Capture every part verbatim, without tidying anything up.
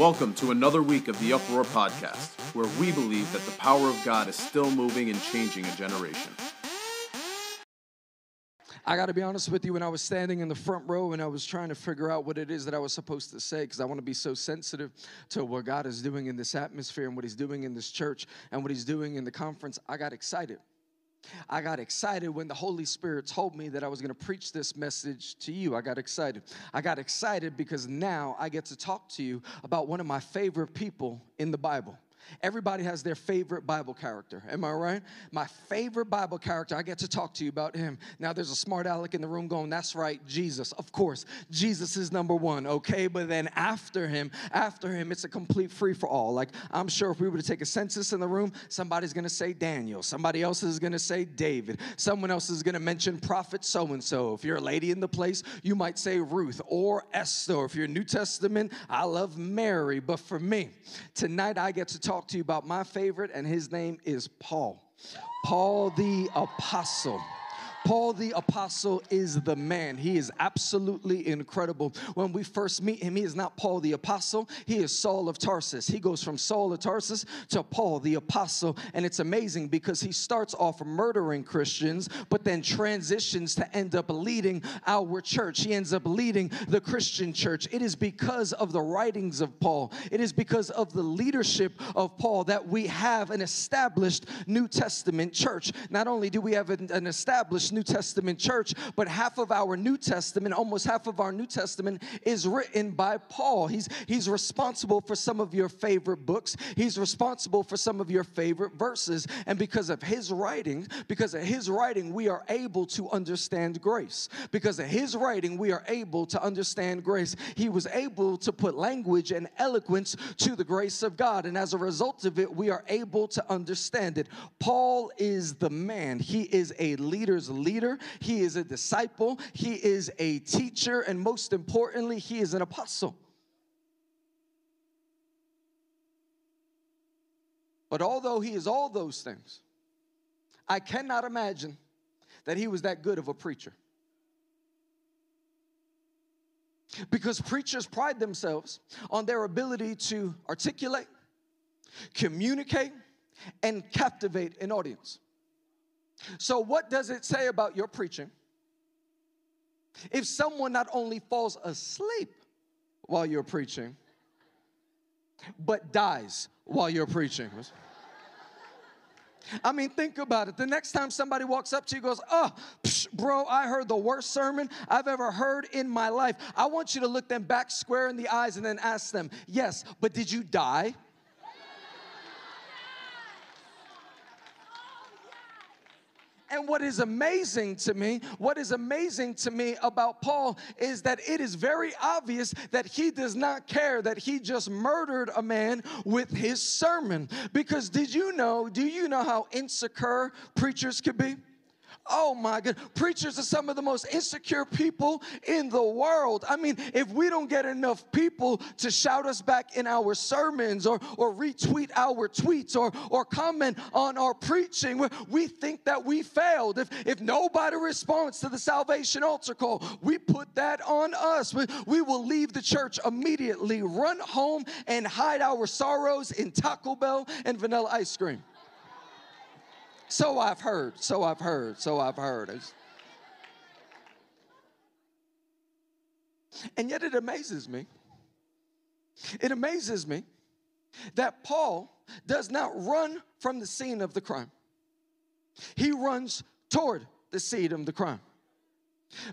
Welcome to another week of the Uproar Podcast, where we believe that the power of God is still moving and changing a generation. I got to be honest with you, when I was standing in the front row and I was trying to figure out what it is that I was supposed to say, because I want to be so sensitive to what God is doing in this atmosphere and what he's doing in this church and what he's doing in the conference, I got excited. I got excited when the Holy Spirit told me that I was going to preach this message to you. I got excited. I got excited because now I get to talk to you about one of my favorite people in the Bible. Everybody has their favorite Bible character. Am I right? My favorite Bible character, I get to talk to you about him. Now, there's a smart aleck in the room going, that's right, Jesus. Of course, Jesus is number one, okay? But then after him, after him, it's a complete free-for-all. Like, I'm sure if we were to take a census in the room, somebody's going to say Daniel. Somebody else is going to say David. Someone else is going to mention prophet so-and-so. If you're a lady in the place, you might say Ruth or Esther. If you're New Testament, I love Mary. But for me, tonight I get to talk Talk to you about my favorite, and his name is Paul. Paul the Apostle. Paul the Apostle is the man. He is absolutely incredible. When we first meet him, he is not Paul the Apostle. He is Saul of Tarsus. He goes from Saul of Tarsus to Paul the Apostle. And it's amazing because he starts off murdering Christians, but then transitions to end up leading our church. He ends up leading the Christian church. It is because of the writings of Paul. It is because of the leadership of Paul that we have an established New Testament church. Not only do we have an, an established New Testament church, but half of our New Testament, almost half of our New Testament is written by Paul. He's, he's responsible for some of your favorite books. He's responsible for some of your favorite verses. And because of his writing, because of his writing, we are able to understand grace. Because of his writing, we are able to understand grace. He was able to put language and eloquence to the grace of God. And as a result of it, we are able to understand it. Paul is the man. He is a leader's leader. He is a disciple. He is a teacher. And most importantly, he is an apostle. But although he is all those things, I cannot imagine that he was that good of a preacher. Because preachers pride themselves on their ability to articulate, communicate, and captivate an audience. So what does it say about your preaching if someone not only falls asleep while you're preaching, but dies while you're preaching? I mean, think about it. The next time somebody walks up to you and goes, oh, psh, bro, I heard the worst sermon I've ever heard in my life. I want you to look them back square in the eyes and then ask them, yes, but did you die? And what is amazing to me, what is amazing to me about Paul is that it is very obvious that he does not care that he just murdered a man with his sermon. Because did you know, do you know how insecure preachers could be? Oh my God, preachers are some of the most insecure people in the world. I mean, if we don't get enough people to shout us back in our sermons or, or retweet our tweets or, or comment on our preaching, we think that we failed. If, if nobody responds to the salvation altar call, we put that on us. We, we will leave the church immediately, run home, and hide our sorrows in Taco Bell and vanilla ice cream. So I've heard, so I've heard, so I've heard. And yet it amazes me. It amazes me that Paul does not run from the scene of the crime. He runs toward the scene of the crime.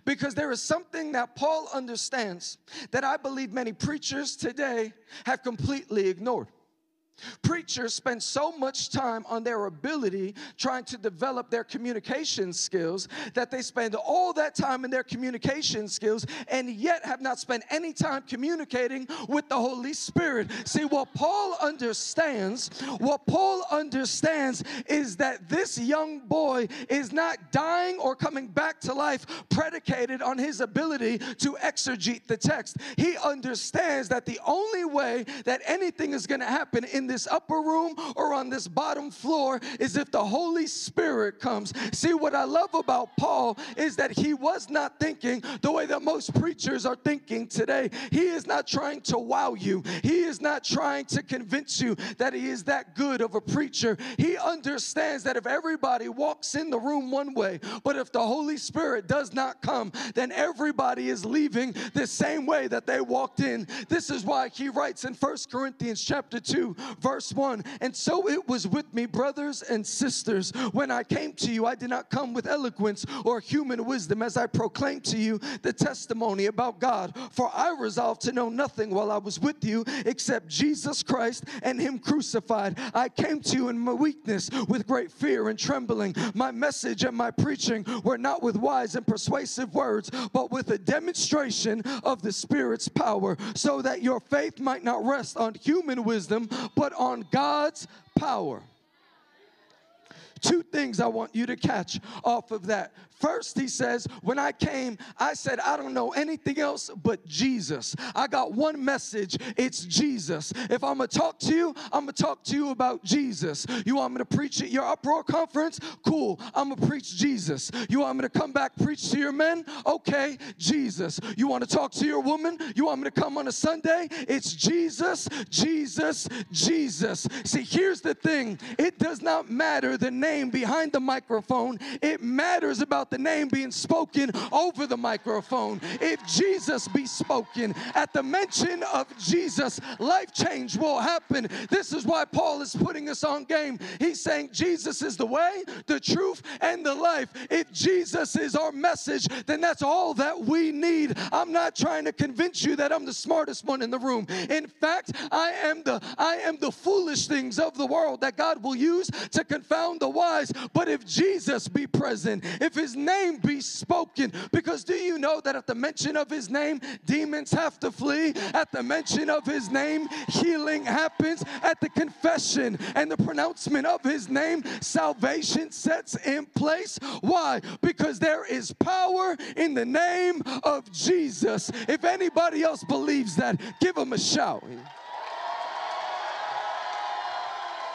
Because there is something that Paul understands that I believe many preachers today have completely ignored. Preachers spend so much time on their ability trying to develop their communication skills that they spend all that time in their communication skills and yet have not spent any time communicating with the Holy Spirit. See, what Paul understands, what Paul understands is that this young boy is not dying or coming back to life predicated on his ability to exegete the text. He understands that the only way that anything is going to happen in in this upper room or on this bottom floor is if the Holy Spirit comes. See, what I love about Paul is that he was not thinking the way that most preachers are thinking today. He is not trying to wow you. He is not trying to convince you that he is that good of a preacher. He understands that if everybody walks in the room one way, but if the Holy Spirit does not come, then everybody is leaving the same way that they walked in. This is why he writes in First Corinthians chapter two, verse one, "And so it was with me, brothers and sisters, when I came to you, I did not come with eloquence or human wisdom as I proclaimed to you the testimony about God. For I resolved to know nothing while I was with you except Jesus Christ and him crucified. I came to you in my weakness with great fear and trembling. My message and my preaching were not with wise and persuasive words, but with a demonstration of the Spirit's power, so that your faith might not rest on human wisdom, but on God's power." Two things I want you to catch off of that. First, he says, when I came, I said, I don't know anything else but Jesus. I got one message. It's Jesus. If I'm going to talk to you, I'm going to talk to you about Jesus. You want me to preach at your Uproar conference? Cool. I'm going to preach Jesus. You want me to come back, preach to your men? Okay, Jesus. You want to talk to your woman? You want me to come on a Sunday? It's Jesus, Jesus, Jesus. See, here's the thing. It does not matter the name behind the microphone. It matters about the name being spoken over the microphone. If Jesus be spoken, at the mention of Jesus, life change will happen. This is why Paul is putting us on game. He's saying Jesus is the way, the truth, and the life. If Jesus is our message, then that's all that we need. I'm not trying to convince you that I'm the smartest one in the room. In fact, I am the I am the foolish things of the world that God will use to confound the wise. But if Jesus be present, if his name be spoken, because do you know that at the mention of his name, demons have to flee? At the mention of his name, healing happens. At the confession and the pronouncement of his name, salvation sets in place. Why? Because there is power in the name of Jesus. If anybody else believes that, give him a shout.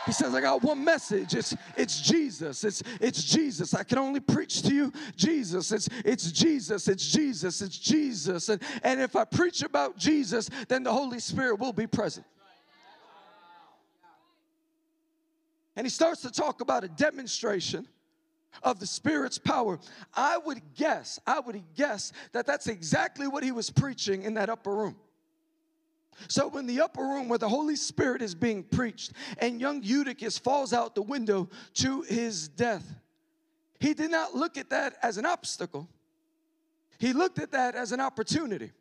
He says, I got one message. It's it's Jesus. It's it's Jesus. I can only preach to you Jesus. It's it's Jesus. It's Jesus. It's Jesus. And, and if I preach about Jesus, then the Holy Spirit will be present. And he starts to talk about a demonstration of the Spirit's power. I would guess, I would guess that that's exactly what he was preaching in that upper room. So in the upper room where the Holy Spirit is being preached and young Eutychus falls out the window to his death, he did not look at that as an obstacle. He looked at that as an opportunity.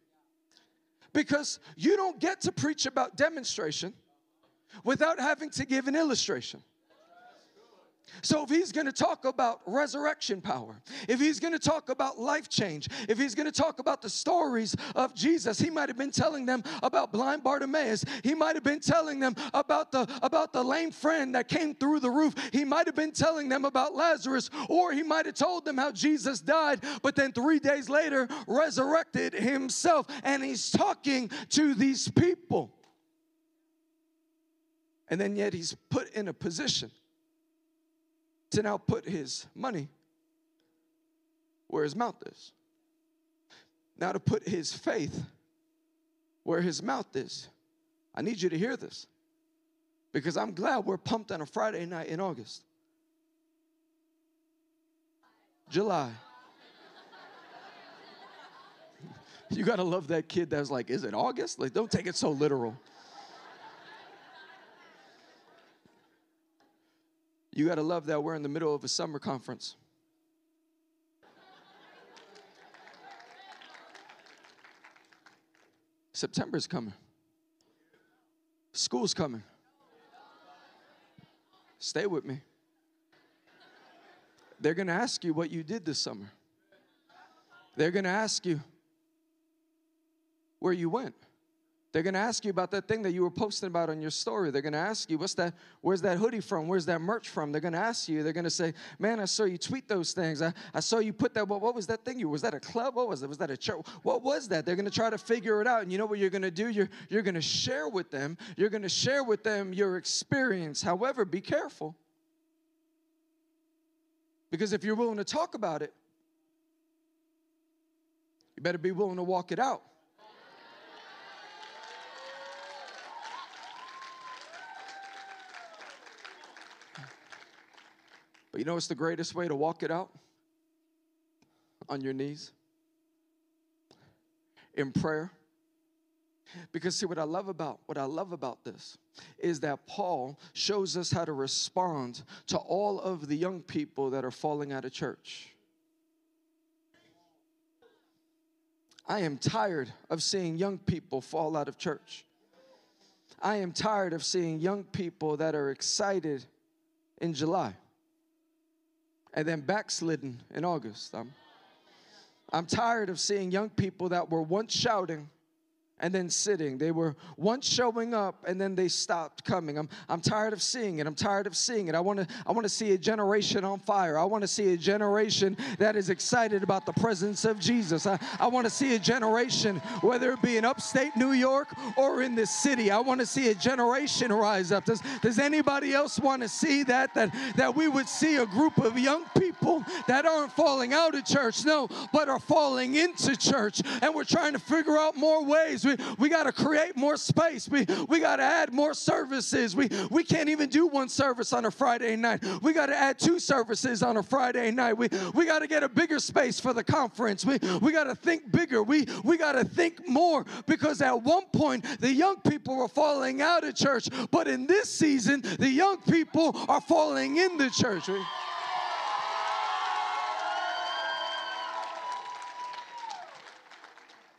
Because you don't get to preach about demonstration without having to give an illustration. So if he's going to talk about resurrection power, if he's going to talk about life change, if he's going to talk about the stories of Jesus, he might have been telling them about blind Bartimaeus. He might have been telling them about the, about the lame friend that came through the roof. He might have been telling them about Lazarus, or he might have told them how Jesus died, but then three days later resurrected himself. And he's talking to these people. And then yet he's put in a position to now put his money where his mouth is. Now to put his faith where his mouth is. I need you to hear this, because I'm glad we're pumped on a Friday night in August. July. You gotta love that kid that's like, is it August? Like, don't take it so literal. You got to love that we're in the middle of a summer conference. September's coming. School's coming. Stay with me. They're going to ask you what you did this summer. They're going to ask you where you went. They're going to ask you about that thing that you were posting about on your story. They're going to ask you, what's that? Where's that hoodie from? Where's that merch from? They're going to ask you. They're going to say, man, I saw you tweet those things. I, I saw you put that. What, what was that thing? You Was that a club? What was it? Was that a church? What was that? They're going to try to figure it out. And you know what you're going to do? You're, you're going to share with them. You're going to share with them your experience. However, be careful. Because if you're willing to talk about it, you better be willing to walk it out. But you know what's the greatest way to walk it out? On your knees. In prayer. Because see, what I love about, what I love about this is that Paul shows us how to respond to all of the young people that are falling out of church. I am tired of seeing young people fall out of church. I am tired of seeing young people that are excited in July. And then backslidden in August. I'm, I'm tired of seeing young people that were once shouting and then sitting. They were once showing up and then they stopped coming. I'm, I'm tired of seeing it. I'm tired of seeing it. I want to I want to see a generation on fire. I want to see a generation that is excited about the presence of Jesus. I, I want to see a generation, whether it be in upstate New York or in this city. I want to see a generation rise up. Does, does anybody else want to see that? that? That we would see a group of young people that aren't falling out of church, no, but are falling into church. And we're trying to figure out more ways. We, we got to create more space. We, we got to add more services. We, we can't even do one service on a Friday night. We got to add two services on a Friday night. We, we got to get a bigger space for the conference. We, we got to think bigger. We, we got to think more, because at one point, the young people were falling out of church. But in this season, the young people are falling in the church. We,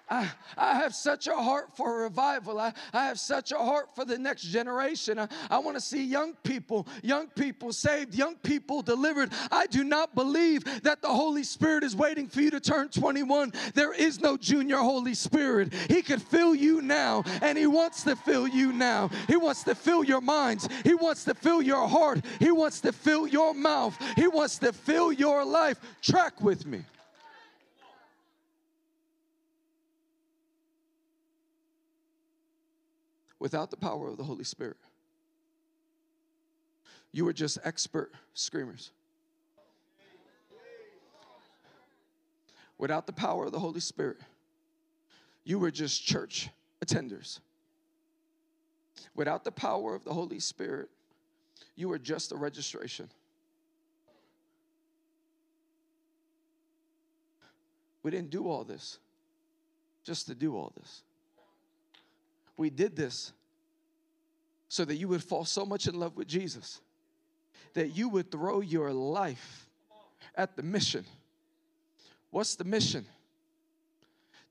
I, I have such a heart for revival. I, I have such a heart for the next generation. I, I want to see young people, young people saved, young people delivered. I do not believe that the Holy Spirit is waiting for you to turn twenty-one. There is no junior Holy Spirit. He can fill you now, and He wants to fill you now. He wants to fill your minds. He wants to fill your heart. He wants to fill your mouth. He wants to fill your life. Track with me. Without the power of the Holy Spirit, you are just expert screamers. Without the power of the Holy Spirit, you were just church attenders. Without the power of the Holy Spirit, you were just a registration. We didn't do all this just to do all this. We did this so that you would fall so much in love with Jesus that you would throw your life at the mission. What's the mission?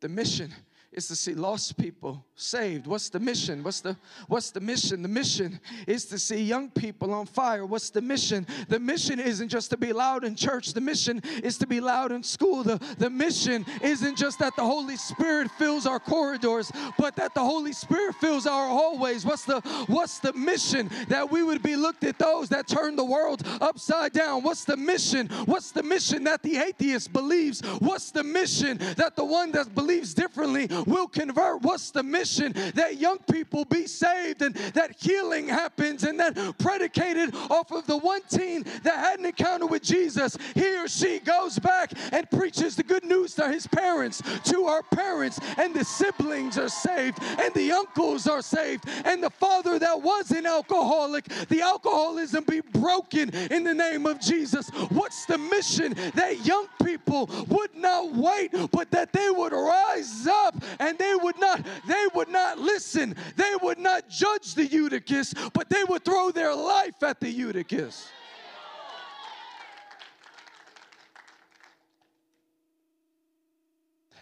The mission is to see lost people saved. What's the mission? What's the, what's the mission? The mission is to see young people on fire. What's the mission? The mission isn't just to be loud in church. The mission is to be loud in school. The, the mission isn't just that the Holy Spirit fills our corridors, but that the Holy Spirit fills our hallways. What's the, what's the mission? That we would be looked at those that turn the world upside down. What's the mission? What's the mission that the atheist believes? What's the mission that the one that believes differently will convert? What's the mission? That young people be saved and that healing happens, and that predicated off of the one teen that had an encounter with Jesus, he or she goes back and preaches the good news to his parents, to our parents, and the siblings are saved, and the uncles are saved, and the father that was an alcoholic, the alcoholism be broken in the name of Jesus. What's the mission? That young people would not wait, but that they would rise up. And they would not, they would not listen. They would not judge the Eutychus, but they would throw their life at the Eutychus.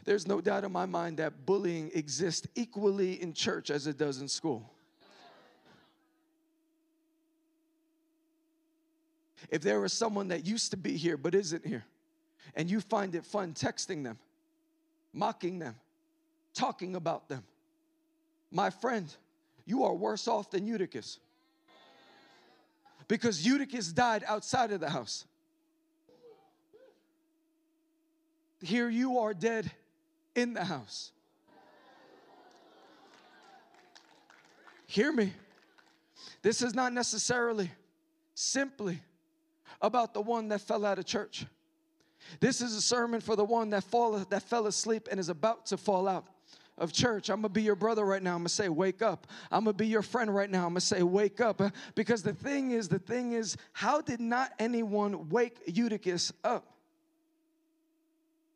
There's no doubt in my mind that bullying exists equally in church as it does in school. If there is someone that used to be here but isn't here, and you find it fun texting them, mocking them, talking about them, my friend, you are worse off than Eutychus. Because Eutychus died outside of the house. Here you are dead in the house. Hear me. This is not necessarily simply about the one that fell out of church. This is a sermon for the one that fall, that fell asleep and is about to fall out of church. I'm going to be your brother right now. I'm going to say, wake up. I'm going to be your friend right now. I'm going to say, wake up. Because the thing is, the thing is, how did not anyone wake Eutychus up?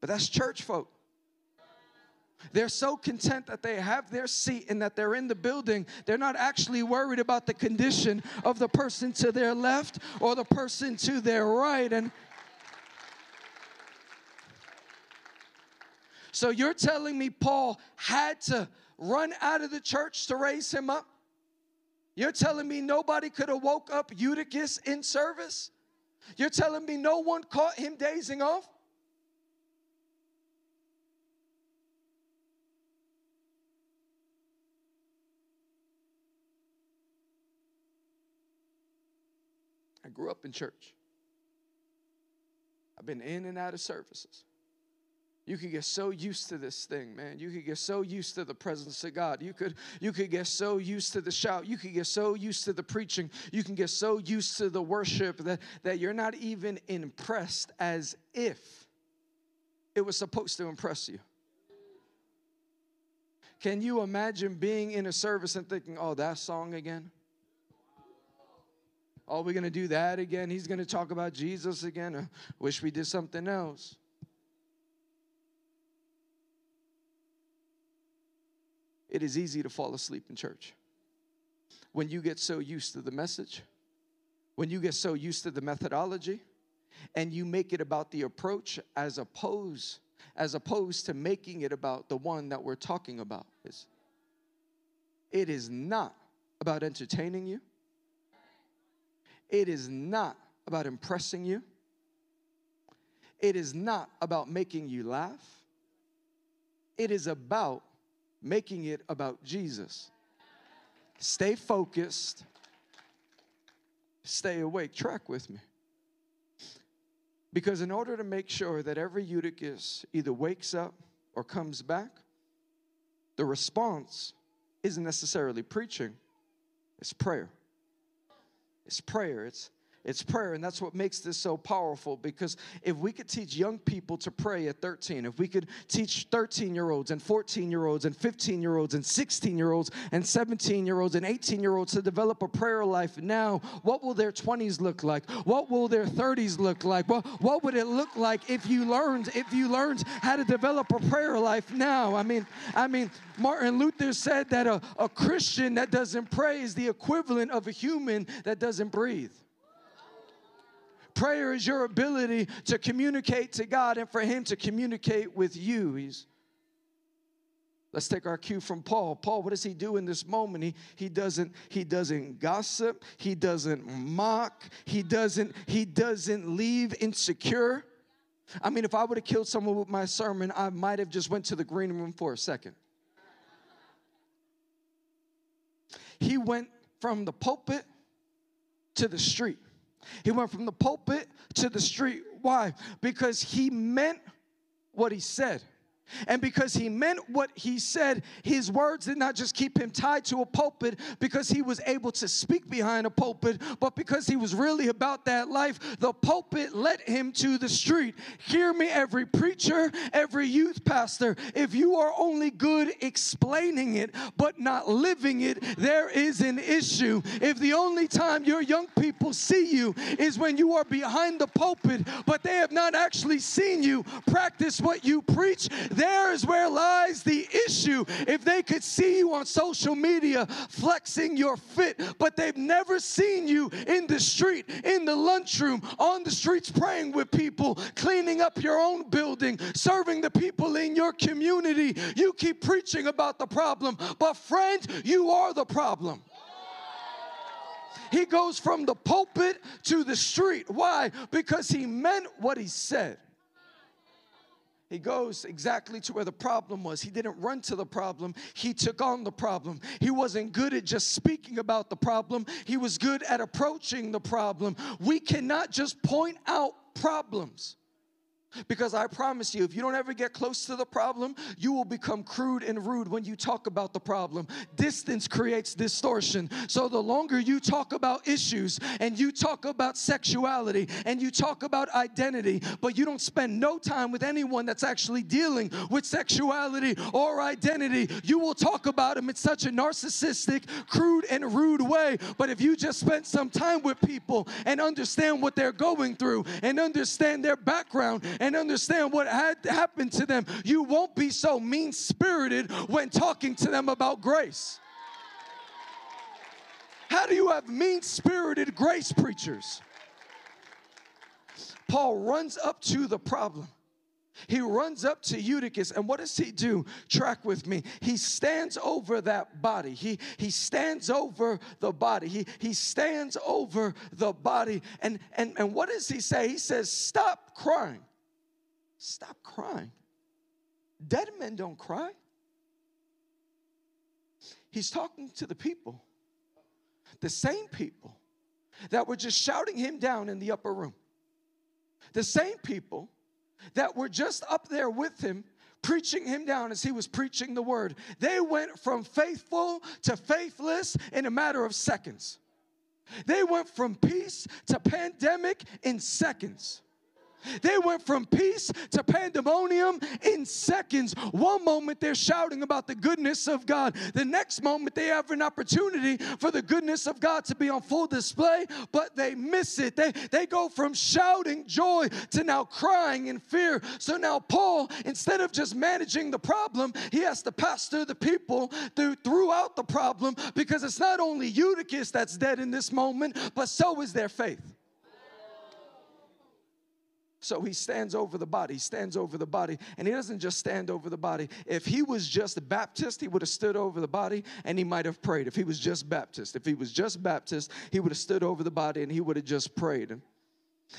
But that's church folk. They're so content that they have their seat and that they're in the building. They're not actually worried about the condition of the person to their left or the person to their right. And so you're telling me Paul had to run out of the church to raise him up? You're telling me nobody could have woke up Eutychus in service? You're telling me no one caught him dazing off? I grew up in church. I've been in and out of services. You could get so used to this thing, man. You could get so used to the presence of God. You could, you could get so used to the shout. You could get so used to the preaching. You can get so used to the worship that, that you're not even impressed as if it was supposed to impress you. Can you imagine being in a service and thinking, oh, that song again? Oh, we're going to do that again. He's going to talk about Jesus again. I wish we did something else. It is easy to fall asleep in church when you get so used to the message, when you get so used to the methodology, and you make it about the approach as opposed, as opposed to making it about the one that we're talking about. It is not about entertaining you. It is not about impressing you. It is not about making you laugh. It is about making it about Jesus. Stay focused. Stay awake. Track with me. Because in order to make sure that every Eutychus either wakes up or comes back, the response isn't necessarily preaching. It's prayer. It's prayer. It's It's prayer, and that's what makes this so powerful, because if we could teach young people to pray at thirteen, if we could teach thirteen-year-olds and fourteen-year-olds and fifteen-year-olds and sixteen-year-olds and seventeen-year-olds and eighteen-year-olds to develop a prayer life now, what will their twenties look like? What will their thirties look like? What, what would it look like if you learned if you learned how to develop a prayer life now? I mean, I mean, Martin Luther said that a, a Christian that doesn't pray is the equivalent of a human that doesn't breathe. Prayer is your ability to communicate to God and for Him to communicate with you. He's, let's take our cue from Paul. Paul, what does he do in this moment? He, he, doesn't, he doesn't gossip. He doesn't mock. He doesn't, he doesn't leave insecure. I mean, if I would have killed someone with my sermon, I might have just went to the green room for a second. He went from the pulpit to the street. He went from the pulpit to the street. Why? Because he meant what he said. And because he meant what he said, his words did not just keep him tied to a pulpit because he was able to speak behind a pulpit, but because he was really about that life, the pulpit led him to the street. Hear me, every preacher, every youth pastor, if you are only good explaining it but not living it, there is an issue. If the only time your young people see you is when you are behind the pulpit, but they have not actually seen you practice what you preach, there is where lies the issue. If they could see you on social media flexing your fit, but they've never seen you in the street, in the lunchroom, on the streets praying with people, cleaning up your own building, serving the people in your community. You keep preaching about the problem, but friend, you are the problem. He goes from the pulpit to the street. Why? Because he meant what he said. He goes exactly to where the problem was. He didn't run to the problem. He took on the problem. He wasn't good at just speaking about the problem. He was good at approaching the problem. We cannot just point out problems. Because I promise you, if you don't ever get close to the problem, you will become crude and rude when you talk about the problem. Distance creates distortion. So the longer you talk about issues and you talk about sexuality and you talk about identity, but you don't spend no time with anyone that's actually dealing with sexuality or identity, you will talk about them in such a narcissistic, crude, and rude way. But if you just spend some time with people and understand what they're going through and understand their background and understand what had happened to them, you won't be so mean-spirited when talking to them about grace. How do you have mean-spirited grace preachers? Paul runs up to the problem. He runs up to Eutychus, and what does he do? Track with me. He stands over that body. He, he stands over the body. He, he stands over the body. And, and, and what does he say? He says, stop crying. Stop crying. Dead men don't cry. He's talking to the people, the same people that were just shouting him down in the upper room, the same people that were just up there with him, preaching him down as he was preaching the word. They went from faithful to faithless in a matter of seconds. They went from peace to pandemic in seconds. They went from peace to pandemonium in seconds. One moment they're shouting about the goodness of God. The next moment they have an opportunity for the goodness of God to be on full display, but they miss it. They, they go from shouting joy to now crying in fear. So now Paul, instead of just managing the problem, he has to pastor the people through, throughout the problem, because it's not only Eutychus that's dead in this moment, but so is their faith. So he stands over the body, stands over the body, and he doesn't just stand over the body. If he was just Baptist, he would have stood over the body, and he might have prayed. If he was just Baptist, if he was just Baptist, he would have stood over the body, and he would have just prayed.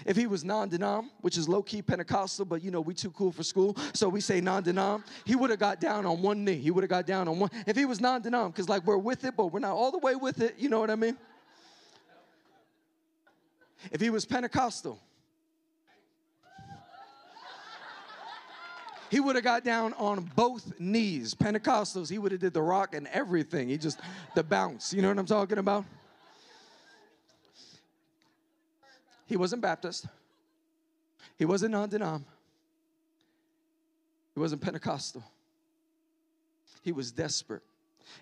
If he was non-denom, which is low-key Pentecostal, but, you know, we too cool for school, so we say non-denom, he would have got down on one knee. He would have got down on one. If he was non-denom, because, like, we're with it, but we're not all the way with it. You know what I mean? If he was Pentecostal, he would have got down on both knees. Pentecostals, he would have did the rock and everything. He just, the bounce. You know what I'm talking about? He wasn't Baptist. He wasn't non-denom. He wasn't Pentecostal. He was desperate.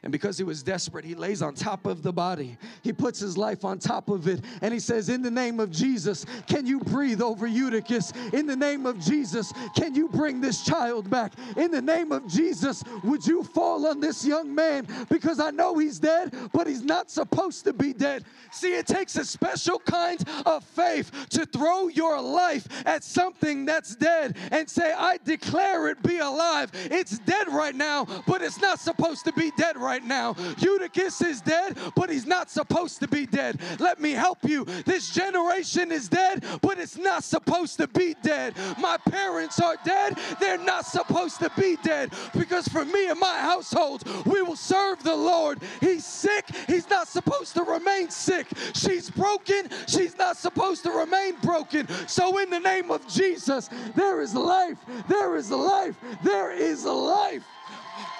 And because he was desperate, he lays on top of the body. He puts his life on top of it. And he says, in the name of Jesus, can you breathe over Eutychus? In the name of Jesus, can you bring this child back? In the name of Jesus, would you fall on this young man? Because I know he's dead, but he's not supposed to be dead. See, it takes a special kind of faith to throw your life at something that's dead and say, I declare it be alive. It's dead right now, but it's not supposed to be dead right now. Eutychus is dead, but he's not supposed to be dead. Let me help you. This generation is dead, but it's not supposed to be dead. My parents are dead. They're not supposed to be dead, because for me and my household, we will serve the Lord. He's sick. He's not supposed to remain sick. She's broken. She's not supposed to remain broken. So in the name of Jesus, there is life. There is life. There is life.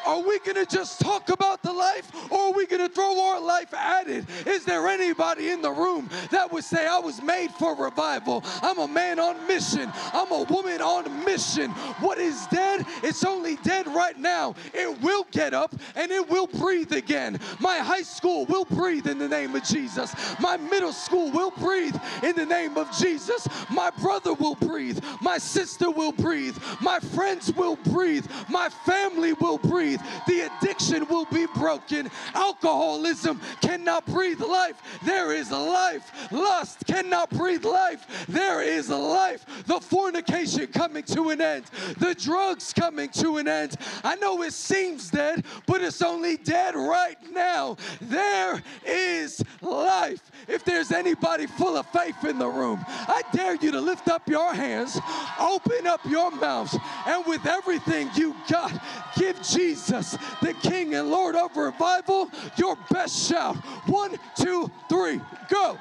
Are we going to just talk about the life, or are we going to throw our life at it? Is there anybody in the room that would say, I was made for revival? I'm a man on mission. I'm a woman on mission. What is dead? It's only dead right now. It will get up and it will breathe again. My high school will breathe in the name of Jesus. My middle school will breathe in the name of Jesus. My brother will breathe. My sister will breathe. My friends will breathe. My family will breathe. The addiction will be broken. Alcoholism cannot breathe life. There is life. Lust cannot breathe life. There is life. The fornication coming to an end. The drugs coming to an end. I know it seems dead, but it's only dead right now. There is is life. If there's anybody full of faith in the room, I dare you to lift up your hands, open up your mouths, and with everything you got, give Jesus, the King and Lord of revival, your best shout. One, two, three, go.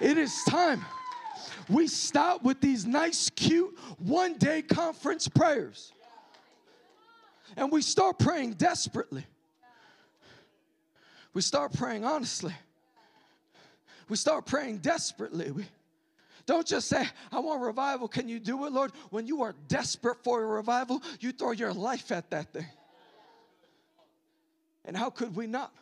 It is time we stop with these nice, cute, one-day conference prayers. And we start praying desperately. We start praying honestly. We start praying desperately. We don't just say, I want revival. Can you do it, Lord? When you are desperate for a revival, you throw your life at that thing. And how could we not?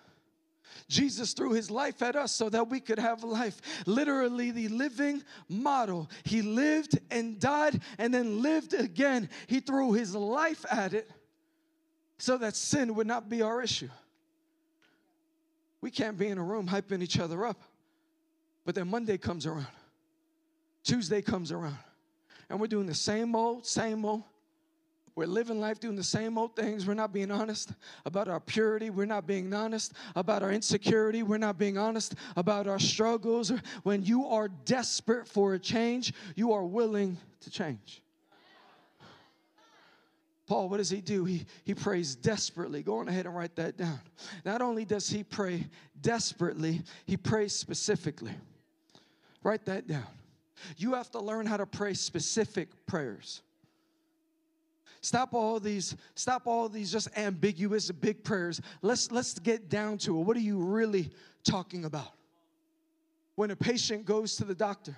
Jesus threw his life at us so that we could have life. Literally the living model. He lived and died and then lived again. He threw his life at it so that sin would not be our issue. We can't be in a room hyping each other up. But then Monday comes around. Tuesday comes around. And we're doing the same old, same old. We're living life doing the same old things. We're not being honest about our purity. We're not being honest about our insecurity. We're not being honest about our struggles. When you are desperate for a change, you are willing to change. Paul, what does he do? He, he prays desperately. Go on ahead and write that down. Not only does he pray desperately, he prays specifically. Write that down. You have to learn how to pray specific prayers. Stop all these, stop all these just ambiguous big prayers. Let's, let's get down to it. What are you really talking about? When a patient goes to the doctor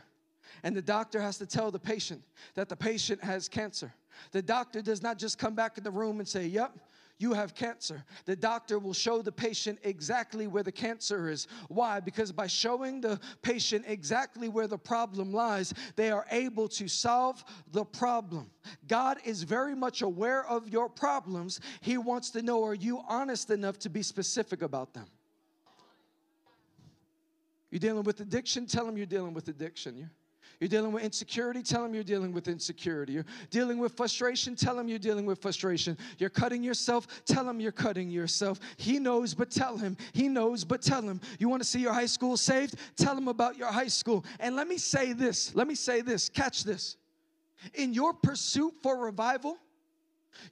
and the doctor has to tell the patient that the patient has cancer, the doctor does not just come back in the room and say, yep, you have cancer. The doctor will show the patient exactly where the cancer is. Why? Because by showing the patient exactly where the problem lies, they are able to solve the problem. God is very much aware of your problems. He wants to know, are you honest enough to be specific about them? You're dealing with addiction? Tell him you're dealing with addiction. You're You're dealing with insecurity, tell him you're dealing with insecurity. You're dealing with frustration, tell him you're dealing with frustration. You're cutting yourself, tell him you're cutting yourself. He knows, but tell him. He knows, but tell him. You want to see your high school saved? Tell him about your high school. And let me say this, let me say this, catch this. In your pursuit for revival,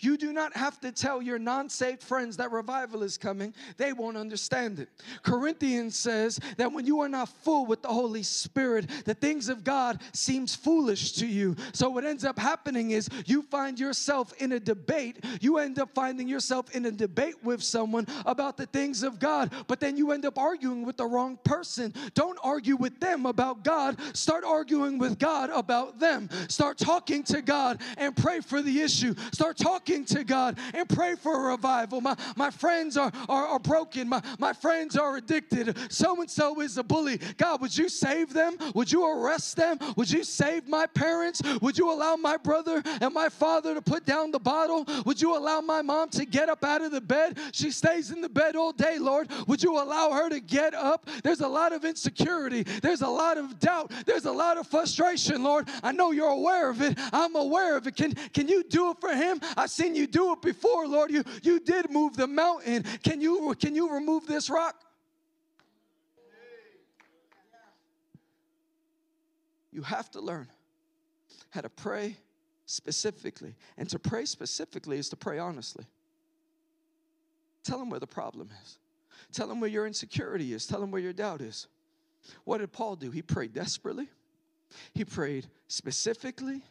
you do not have to tell your non-saved friends that revival is coming. They won't understand it. Corinthians says that when you are not full with the Holy Spirit, the things of God seems foolish to you. So what ends up happening is you find yourself in a debate. You end up finding yourself in a debate with someone about the things of God, but then you end up arguing with the wrong person. Don't argue with them about God. Start arguing with God about them. Start talking to God and pray for the issue. Start talking Talking to God and pray for a revival. My, my friends are, are, are broken. My, my friends are addicted. So-and-so is a bully. God, would you save them? Would you arrest them? Would you save my parents? Would you allow my brother and my father to put down the bottle? Would you allow my mom to get up out of the bed? She stays in the bed all day, Lord. Would you allow her to get up? There's a lot of insecurity. There's a lot of doubt. There's a lot of frustration, Lord. I know you're aware of it. I'm aware of it. Can, can you do it for him? I've seen you do it before, Lord. You, you did move the mountain. Can you, can you remove this rock? You have to learn how to pray specifically. And to pray specifically is to pray honestly. Tell them where the problem is. Tell them where your insecurity is. Tell them where your doubt is. What did Paul do? He prayed desperately. He prayed specifically.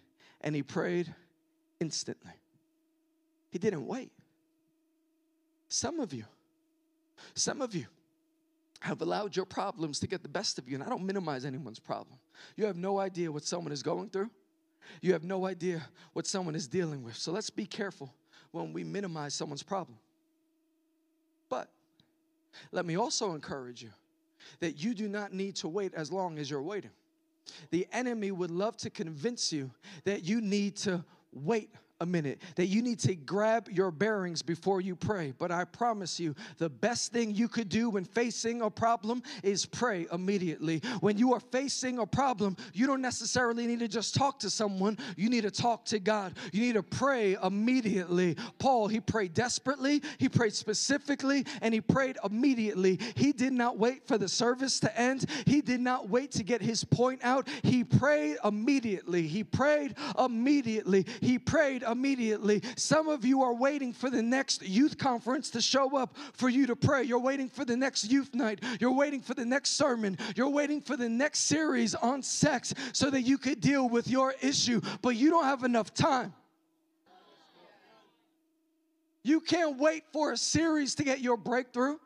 And he prayed instantly. He didn't wait. Some of you, some of you have allowed your problems to get the best of you. And I don't minimize anyone's problem. You have no idea what someone is going through. You have no idea what someone is dealing with. So let's be careful when we minimize someone's problem. But let me also encourage you that you do not need to wait as long as you're waiting. The enemy would love to convince you that you need to wait a minute, that you need to grab your bearings before you pray. But I promise you, the best thing you could do when facing a problem is pray immediately. When you are facing a problem, you don't necessarily need to just talk to someone. You need to talk to God. You need to pray immediately. Paul, he prayed desperately, he prayed specifically, and he prayed immediately. He did not wait for the service to end. He did not wait to get his point out. He prayed immediately. He prayed immediately. He prayed immediately. Some of you are waiting for the next youth conference to show up for you to pray. You're waiting for the next youth night. You're waiting for the next sermon. You're waiting for the next series on sex so that you could deal with your issue, but you don't have enough time. You can't wait for a series to get your breakthrough.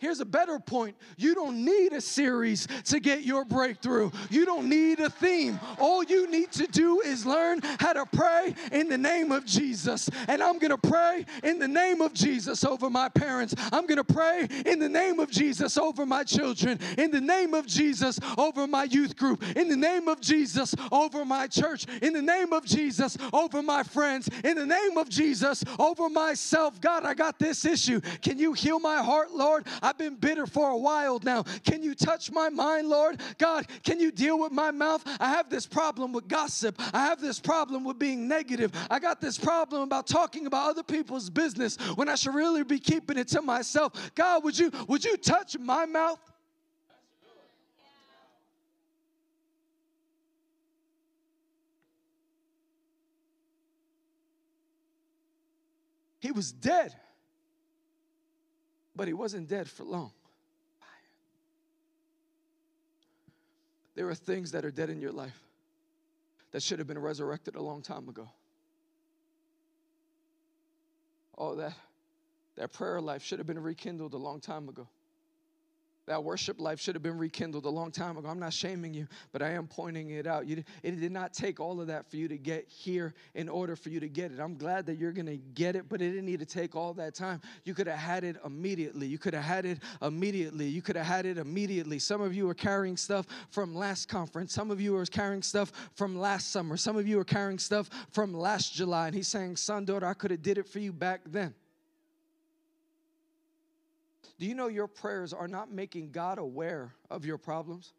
Here's a better point. You don't need a series to get your breakthrough. You don't need a theme. All you need to do is learn how to pray in the name of Jesus. And I'm going to pray in the name of Jesus over my parents. I'm going to pray in the name of Jesus over my children. In the name of Jesus over my youth group. In the name of Jesus over my church. In the name of Jesus over my friends. In the name of Jesus over myself. God, I got this issue. Can you heal my heart, Lord? I've been bitter for a while now. Can you touch my mind, Lord? God, can you deal with my mouth? I have this problem with gossip. I have this problem with being negative. I got this problem about talking about other people's business when I should really be keeping it to myself. God, would you, would you touch my mouth? He was dead. But he wasn't dead for long. There are things that are dead in your life that should have been resurrected a long time ago. Oh, that, that prayer life should have been rekindled a long time ago. That worship life should have been rekindled a long time ago. I'm not shaming you, but I am pointing it out. You, it did not take all of that for you to get here in order for you to get it. I'm glad that you're going to get it, but it didn't need to take all that time. You could have had it immediately. You could have had it immediately. You could have had it immediately. Some of you are carrying stuff from last conference. Some of you are carrying stuff from last summer. Some of you are carrying stuff from last July. And he's saying, son, daughter, I could have did it for you back then. Do you know your prayers are not making God aware of your problems?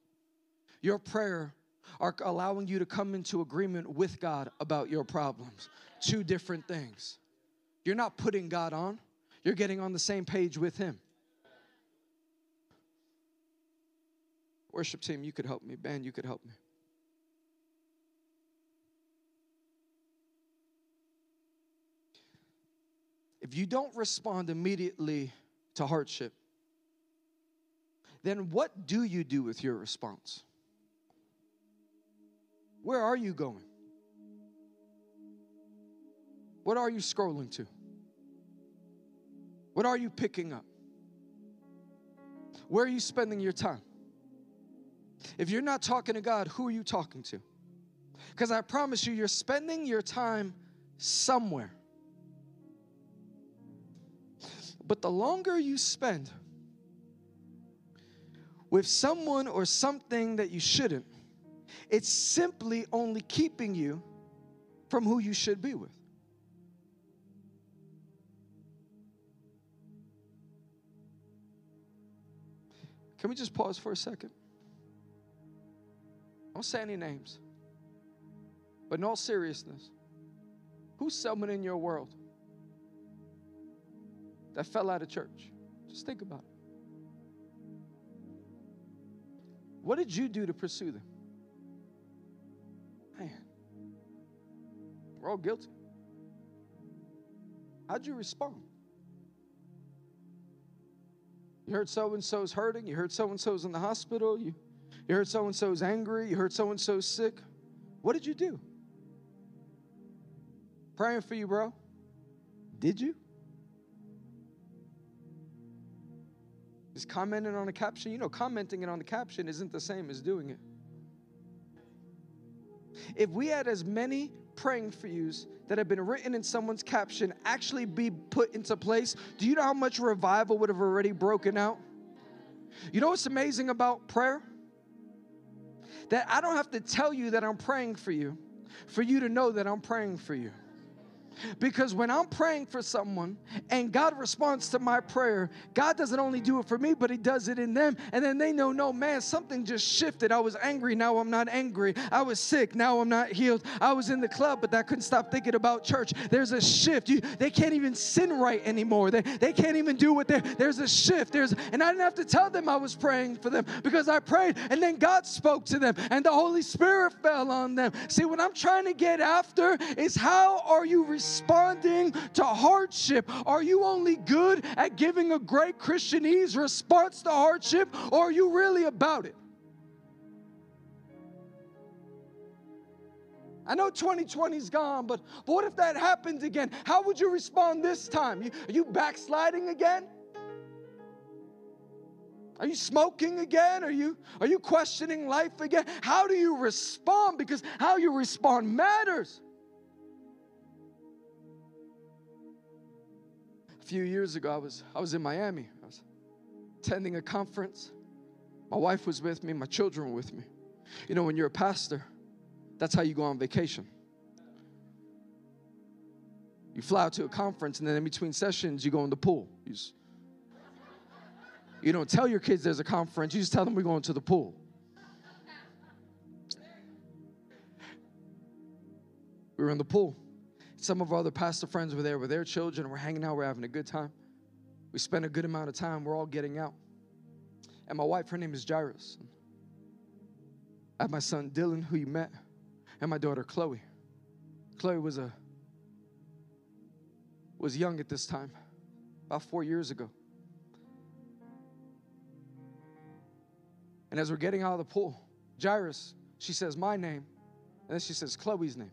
Your prayer are allowing you to come into agreement with God about your problems. Two different things. You're not putting God on. You're getting on the same page with him. Worship team, you could help me. Band, you could help me. If you don't respond immediately to hardship, then what do you do with your response? Where are you going? What are you scrolling to? What are you picking up? Where are you spending your time? If you're not talking to God, who are you talking to? Because I promise you, you're spending your time somewhere. But the longer you spend with someone or something that you shouldn't, it's simply only keeping you from who you should be with. Can we just pause for a second? Don't say any names. But in all seriousness, who's someone in your world that fell out of church? Just think about it. What did you do to pursue them? Man, we're all guilty. How'd you respond? You heard so-and-so's hurting. You heard so-and-so's in the hospital. You, you heard so-and-so's angry. You heard so-and-so's sick. What did you do? Praying for you, bro. Did you? Is commenting on a caption? You know, commenting it on the caption isn't the same as doing it. If we had as many praying for yous that have been written in someone's caption actually be put into place, do you know how much revival would have already broken out? You know what's amazing about prayer? That I don't have to tell you that I'm praying for you, for you to know that I'm praying for you. Because when I'm praying for someone and God responds to my prayer, God doesn't only do it for me, but he does it in them. And then they know, no, man, something just shifted. I was angry. Now I'm not angry. I was sick. Now I'm not healed. I was in the club, but I couldn't stop thinking about church. There's a shift. You, they can't even sin right anymore. They, they can't even do what they're, there's a shift. There's, and I didn't have to tell them I was praying for them because I prayed and then God spoke to them and the Holy Spirit fell on them. See, what I'm trying to get after is how are you receiving? Responding to hardship. Are you only good at giving a great Christianese response to hardship, or are you really about it? I know twenty twenty's gone, but, but what if that happened again? How would you respond this time? You, are you backsliding again? Are you smoking again? Are you, are you questioning life again? How do you respond? Because how you respond matters. A few years ago, I was I was in Miami. I was attending a conference. My wife was with me. My children were with me. You know, when you're a pastor, that's how you go on vacation. You fly out to a conference, and then in between sessions, you go in the pool. You, just, you don't tell your kids there's a conference. You just tell them we're going to the pool. We were in the pool. Some of our other pastor friends were there with their children. We're hanging out. We're having a good time. We spent a good amount of time. We're all getting out. And my wife, her name is Jairus. I have my son, Dylan, who you met, and my daughter, Chloe. Chloe was a was young at this time, about four years ago. And as we're getting out of the pool, Jairus, she says my name, and then she says Chloe's name.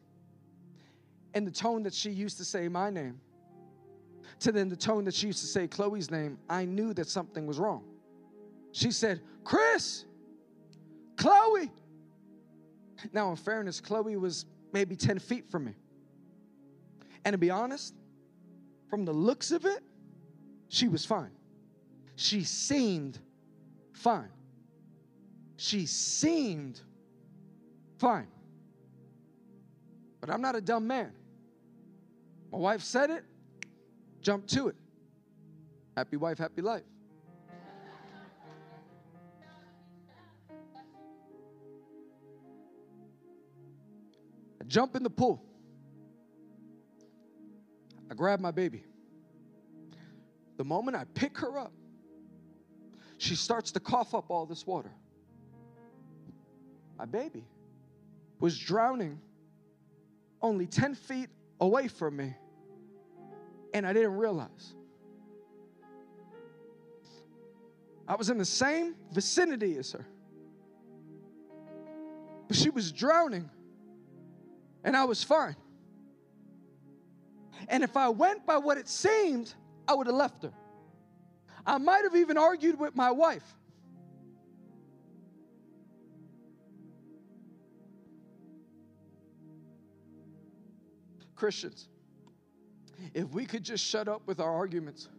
And the tone that she used to say my name, to then the tone that she used to say Chloe's name, I knew that something was wrong. She said, Chris, Chloe. Now, in fairness, Chloe was maybe ten feet from me. And to be honest, from the looks of it, she was fine. She seemed fine. She seemed fine. But I'm not a dumb man. My wife said it, jump to it. Happy wife, happy life. I jump in the pool. I grab my baby. The moment I pick her up, she starts to cough up all this water. My baby was drowning only ten feet away from me, and I didn't realize. I was in the same vicinity as her, but she was drowning, and I was fine. And if I went by what it seemed, I would have left her. I might have even argued with my wife. Christians, if we could just shut up with our arguments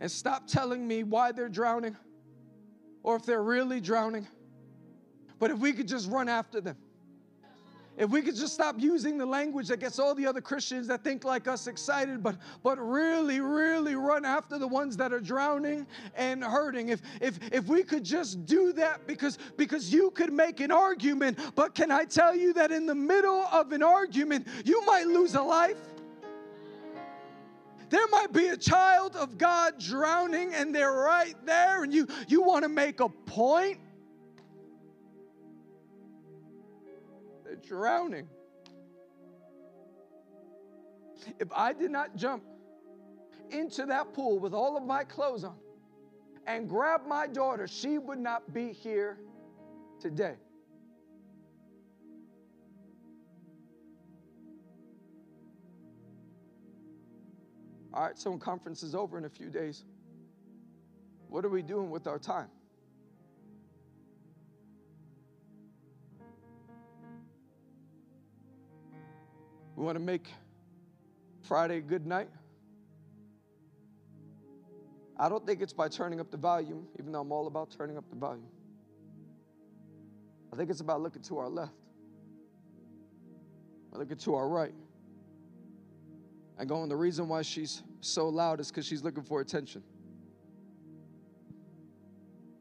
and stop telling me why they're drowning or if they're really drowning, but if we could just run after them, if we could just stop using the language that gets all the other Christians that think like us excited, but but really, really run after the ones that are drowning and hurting. If if if we could just do that, because, because you could make an argument, but can I tell you that in the middle of an argument, you might lose a life? There might be a child of God drowning, and they're right there, and you, you want to make a point. Drowning. If I did not jump into that pool with all of my clothes on and grab my daughter, she would not be here today. All right, so when conference is over in a few days, what are we doing with our time? We want to make Friday a good night. I don't think it's by turning up the volume, even though I'm all about turning up the volume. I think it's about looking to our left. I look to our right. I go, and the reason why she's so loud is because she's looking for attention.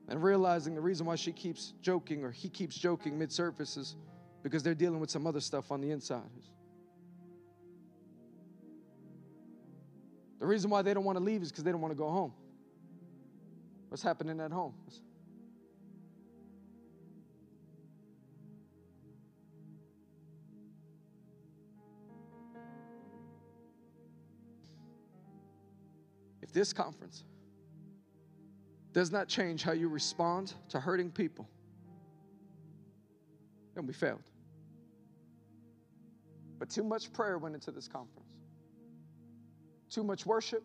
And realizing the reason why she keeps joking or he keeps joking mid-service is because they're dealing with some other stuff on the inside. The reason why they don't want to leave is because they don't want to go home. What's happening at home? If this conference does not change how you respond to hurting people, then we failed. But too much prayer went into this conference. Too much worship,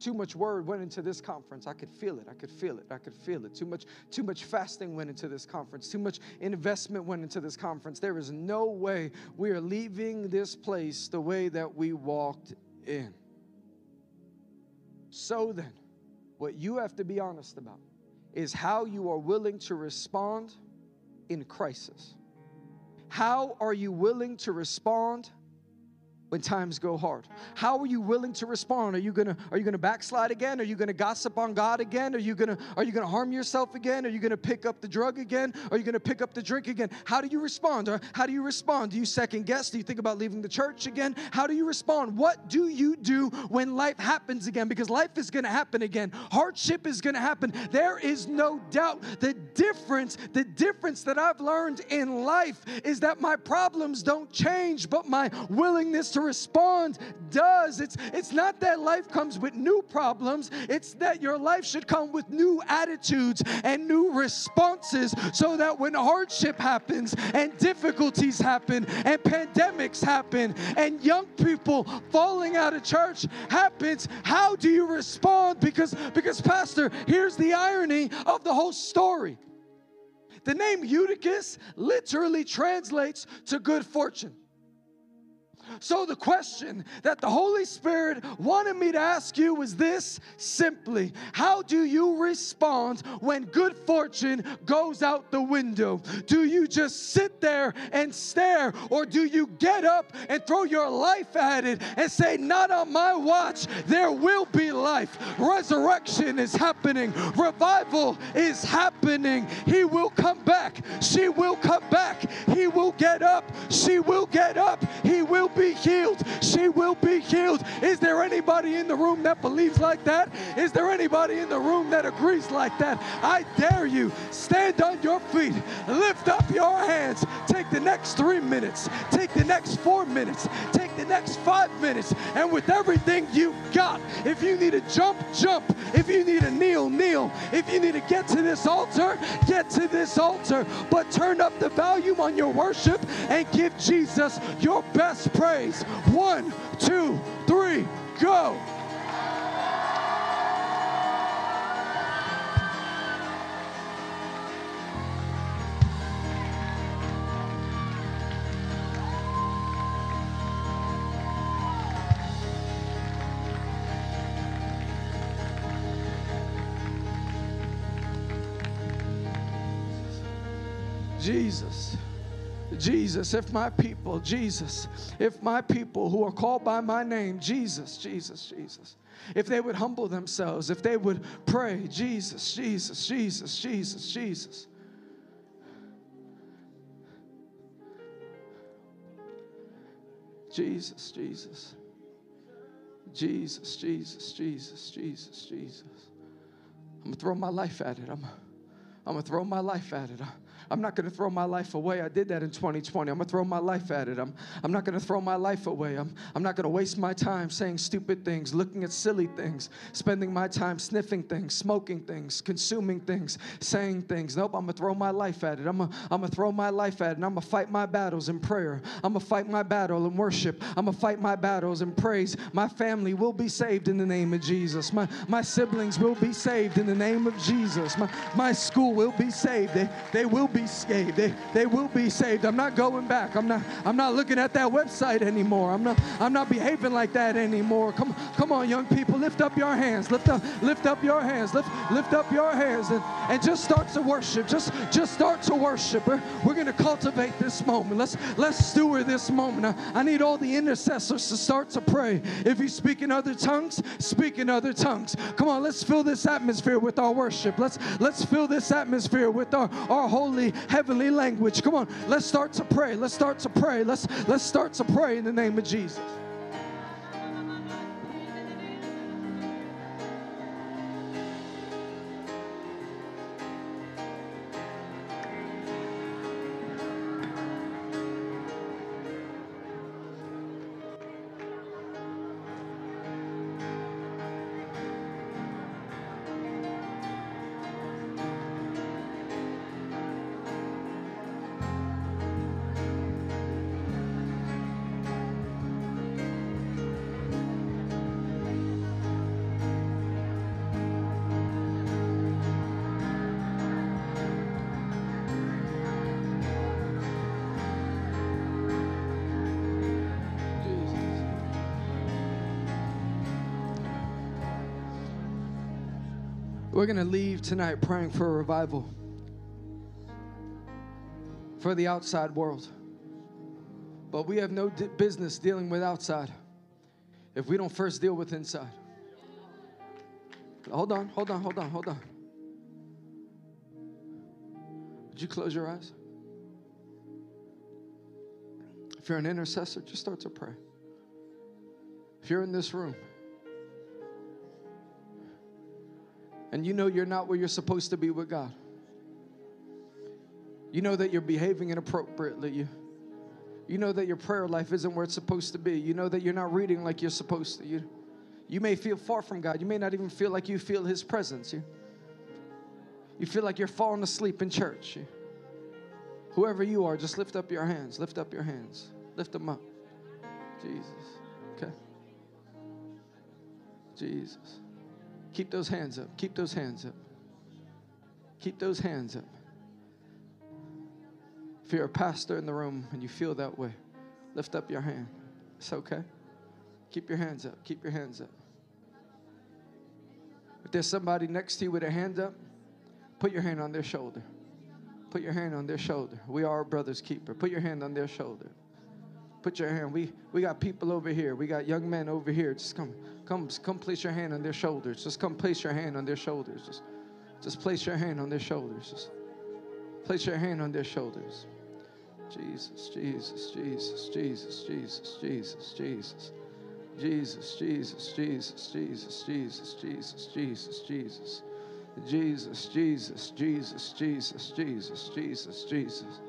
too much word went into this conference. I could feel it, I could feel it, I could feel it. Too much, too much fasting went into this conference. Too much investment went into this conference. There is no way we are leaving this place the way that we walked in. So then, what you have to be honest about is how you are willing to respond in crisis. How are you willing to respond when times go hard? How are you willing to respond? Are you gonna are you gonna backslide again? Are you gonna gossip on God again? Are you gonna are you gonna harm yourself again? Are you gonna pick up the drug again? Are you gonna pick up the drink again? How do you respond? Or how do you respond? Do you second guess? Do you think about leaving the church again? How do you respond? What do you do when life happens again? Because life is gonna happen again. Hardship is gonna happen. There is no doubt. The difference, the difference that I've learned in life is that my problems don't change, but my willingness to respond does. It's, it's not that life comes with new problems. It's that your life should come with new attitudes and new responses, so that when hardship happens and difficulties happen and pandemics happen and young people falling out of church happens, how do you respond? Because, because Pastor, here's the irony of the whole story. The name Eutychus literally translates to good fortune. So the question that the Holy Spirit wanted me to ask you was this simply: how do you respond when good fortune goes out the window? Do you just sit there and stare, or do you get up and throw your life at it and say, not on my watch, there will be life. Resurrection is happening. Revival is happening. He will come back. She will come back. He will get up. She will get up. He will be healed. She will be healed. Is there anybody in the room that believes like that? Is there anybody in the room that agrees like that? I dare you, stand on your feet, lift up your hands, take the next three minutes, take the next four minutes, take the next five minutes, and with everything you got, if you need to jump, jump. If you need to kneel, kneel. If you need to get to this altar, get to this altar. But turn up the volume on your worship and give Jesus your best praise. One, two, three, go. Jesus. Jesus, if my people, Jesus, if my people who are called by my name, Jesus, Jesus, Jesus, if they would humble themselves, if they would pray, Jesus, Jesus, Jesus, Jesus, Jesus. Jesus, Jesus. Jesus, Jesus, Jesus, Jesus, Jesus. I'm going to throw my life at it. I'm, I'm going to throw my life at it. I'm not going to throw my life away. I did that in twenty twenty. I'm going to throw my life at it. I'm, I'm not going to throw my life away. I'm, I'm not going to waste my time saying stupid things, looking at silly things, spending my time sniffing things, smoking things, consuming things, saying things. Nope, I'm going to throw my life at it. I'm going I'm to throw my life at it, and I'm going to fight my battles in prayer. I'm going to fight my battle in worship. I'm going to fight my battles in praise. My family will be saved in the name of Jesus. My, my siblings will be saved in the name of Jesus. My, my school will be saved. They, they will be be saved. They, they will be saved. I'm not going back. I'm not, I'm not looking at that website anymore. I'm not, I'm not behaving like that anymore. Come, come on, young people, lift up your hands. Lift up, lift up your hands. Lift, lift up your hands and, and just start to worship. Just, just start to worship. We're, we're going to cultivate this moment. Let's, let's steward this moment. I, I need all the intercessors to start to pray. If you speak in other tongues, speak in other tongues. Come on, let's fill this atmosphere with our worship. Let's, let's fill this atmosphere with our, our holy, heavenly language. Come on, let's start to pray. Let's start to pray. Let's, let's start to pray in the name of Jesus. We're going to leave tonight praying for a revival for the outside world. But we have no d- business dealing with outside if we don't first deal with inside. Hold on, hold on, hold on, hold on. Would you close your eyes? If you're an intercessor, just start to pray. If you're in this room, and you know you're not where you're supposed to be with God. You know that you're behaving inappropriately. You, you know that your prayer life isn't where it's supposed to be. You know that you're not reading like you're supposed to. You, you may feel far from God. You may not even feel like you feel His presence. You, you feel like you're falling asleep in church. You, whoever you are, just lift up your hands. Lift up your hands. Lift them up. Jesus. Okay. Jesus. Keep those hands up. Keep those hands up. Keep those hands up. If you're a pastor in the room and you feel that way, lift up your hand. It's okay. Keep your hands up. Keep your hands up. If there's somebody next to you with a hand up, put your hand on their shoulder. Put your hand on their shoulder. We are a brother's keeper. Put your hand on their shoulder. Put your hand. We we got people over here. We got young men over here. Just come, come, come. Place your hand on their shoulders. Just come. Place your hand on their shoulders. Just, just place your hand on their shoulders. Just place your hand on their shoulders. Jesus, Jesus, Jesus, Jesus, Jesus, Jesus, Jesus, Jesus, Jesus, Jesus, Jesus, Jesus, Jesus, Jesus, Jesus, Jesus, Jesus, Jesus, Jesus, Jesus, Jesus, Jesus.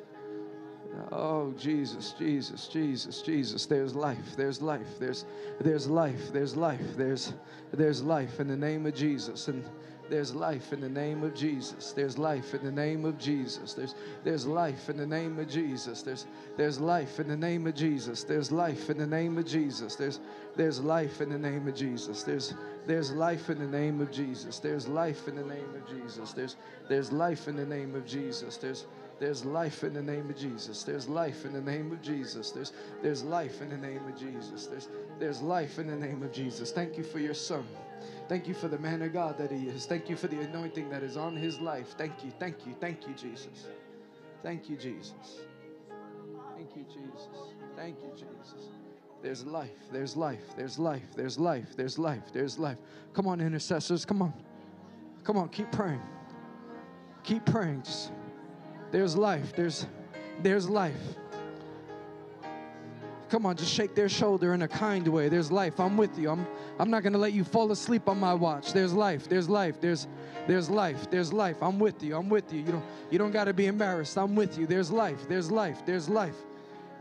Oh, Jesus, Jesus, Jesus, Jesus. There's life. There's life. There's there's life. There's life. There's there's life in the name of Jesus. And there's life in the name of Jesus. There's life in the name of Jesus. There's there's life in the name of Jesus. There's there's life in the name of Jesus. There's life in the name of Jesus. There's there's life in the name of Jesus. There's There's life in the name of Jesus. There's life in the name of Jesus. There's there's life in the name of Jesus. There's There's life in the name of Jesus. There's life in the name of Jesus. There's there's life in the name of Jesus. There's there's life in the name of Jesus. Thank you for your son. Thank you for the man of God that he is. Thank you for the anointing that is on his life. Thank you, thank you, thank you, Jesus. Thank you, Jesus. Thank you, Jesus. Thank you, Jesus. There's life, there's life, there's life, there's life, there's life, there's life. Come on, intercessors, come on. Come on, keep praying. Keep praying. Just There's life. There's there's life. Come on, just shake their shoulder in a kind way. There's life. I'm with you. I'm I'm not going to let you fall asleep on my watch. There's life. There's life. There's there's life. There's life. I'm with you. I'm with you. You don't you don't got to be embarrassed. I'm with you. There's life. There's life. There's life.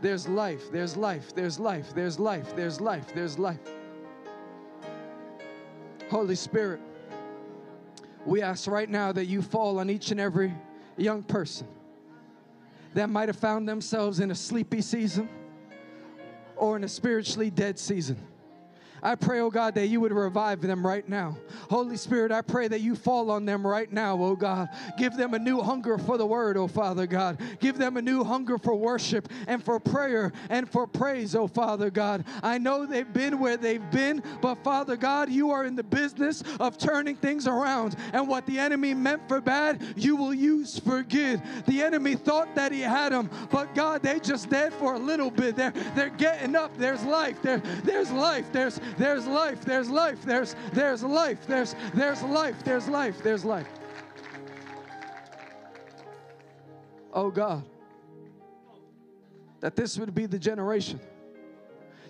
There's life. There's life. There's life. There's life. There's life. There's life. Holy Spirit, we ask right now that you fall on each and every young person that might have found themselves in a sleepy season or in a spiritually dead season. I pray, oh God, that you would revive them right now. Holy Spirit, I pray that you fall on them right now, oh God. Give them a new hunger for the word, oh Father God. Give them a new hunger for worship and for prayer and for praise, oh Father God. I know they've been where they've been, but Father God, you are in the business of turning things around. And what the enemy meant for bad, you will use for good. The enemy thought that he had them, but God, they just dead for a little bit. They're, they're getting up. There's life. There, there's life. There's there's life. There's life. There's there's life. There's there's life. There's life. There's life. Oh God, that this would be the generation.